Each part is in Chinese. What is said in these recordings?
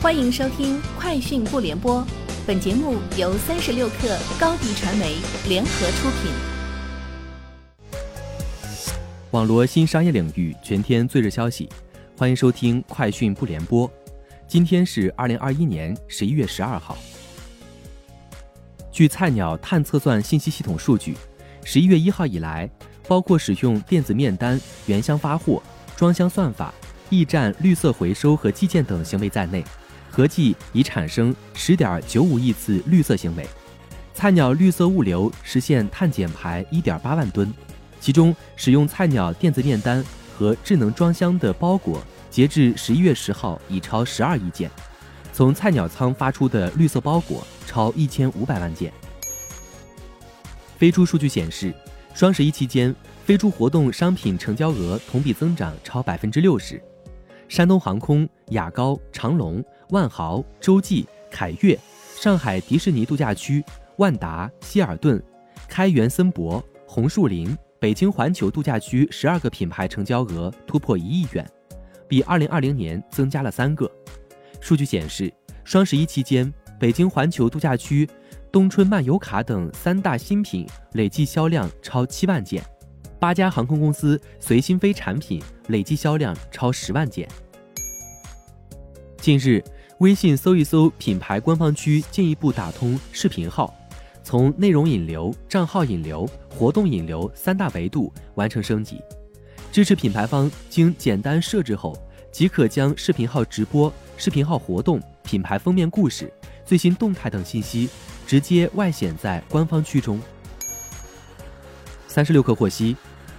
欢迎收听快讯不联播，本节目由36氪高低传媒联合出品。网罗新商业领域全天最热消息，欢迎收听快讯不联播。今天是2021年11月12号。据菜鸟碳测算信息系统数据，11月1号以来，包括使用电子面单、原箱发货、装箱算法、驿站绿色回收和寄件等行为在内，合计已产生 10.95 亿次绿色行为。菜鸟绿色物流实现碳减排 1.8 万吨，其中使用菜鸟电子面单和智能装箱的包裹截至11月10号已超12亿件，从菜鸟仓发出的绿色包裹超1500万件。飞猪数据显示，双11期间飞猪活动商品成交额同比增长超 60%。山东航空、雅高、长龙、万豪、洲际、凯悦、上海迪士尼度假区、万达、希尔顿、开元森博、红树林、北京环球度假区12个品牌成交额突破1亿元，比2020年增加了3个。数据显示，双11期间，北京环球度假区、冬春漫游卡等3大新品累计销量超7万件，8家航空公司随心飞产品累计销量超10万件。近日，微信搜一搜品牌官方区进一步打通视频号，从内容引流、账号引流、活动引流3大维度完成升级，支持品牌方经简单设置后，即可将视频号直播、视频号活动、品牌封面故事、最新动态等信息直接外显在官方区中。36氪获悉，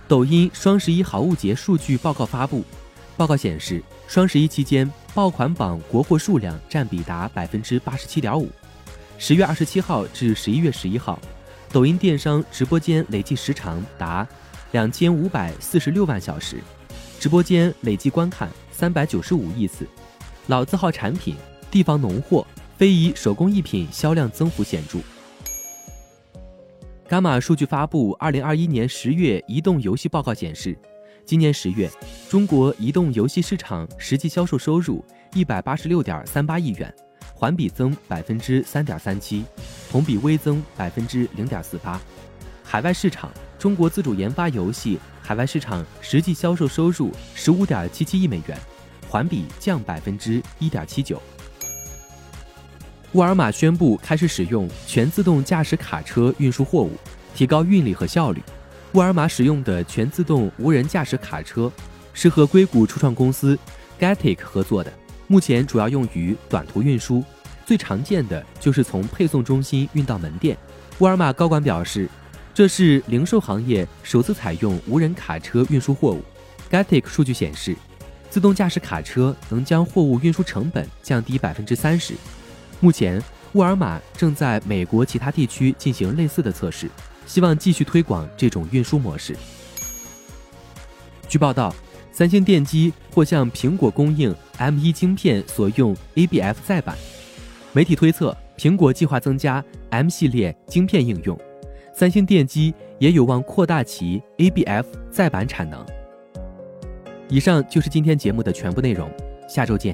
抖音双11好物节数据报告发布，报告显示，双11期间爆款榜国货数量占比达 87.5%。10月27号至11月11号，抖音电商直播间累计时长达2546万小时，直播间累计观看395亿次，老字号产品、地方农货、非遗手工艺品销量增幅显著。Gamma 数据发布2021年10月移动游戏报告显示，今年10月，中国移动游戏市场实际销售收入 186.38 亿元，环比增 3.37%， 同比微增 0.48%。海外市场，中国自主研发游戏海外市场实际销售收入 15.77 亿美元，环比降 1.79%。沃尔玛宣布开始使用全自动驾驶卡车运输货物，提高运力和效率。沃尔玛使用的全自动无人驾驶卡车是和硅谷初创公司 Gatik 合作的，目前主要用于短途运输，最常见的就是从配送中心运到门店。沃尔玛高管表示，这是零售行业首次采用无人卡车运输货物。Gatik 数据显示，自动驾驶卡车能将货物运输成本降低 30%。目前，沃尔玛正在美国其他地区进行类似的测试，希望继续推广这种运输模式。据报道，三星电机或向苹果供应 M1 晶片所用 ABF 载板。媒体推测，苹果计划增加 M 系列晶片应用，三星电机也有望扩大其 ABF 载板产能。以上就是今天节目的全部内容，下周见。